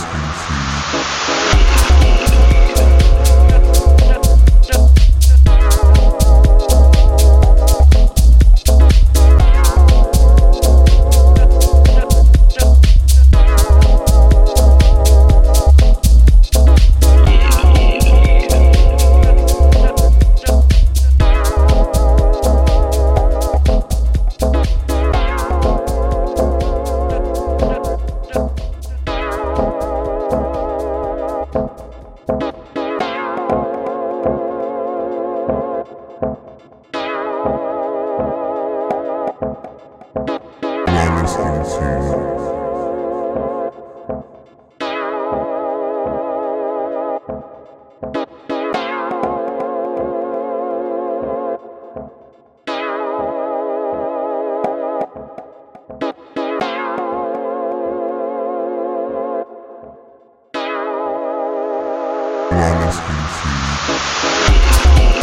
Let us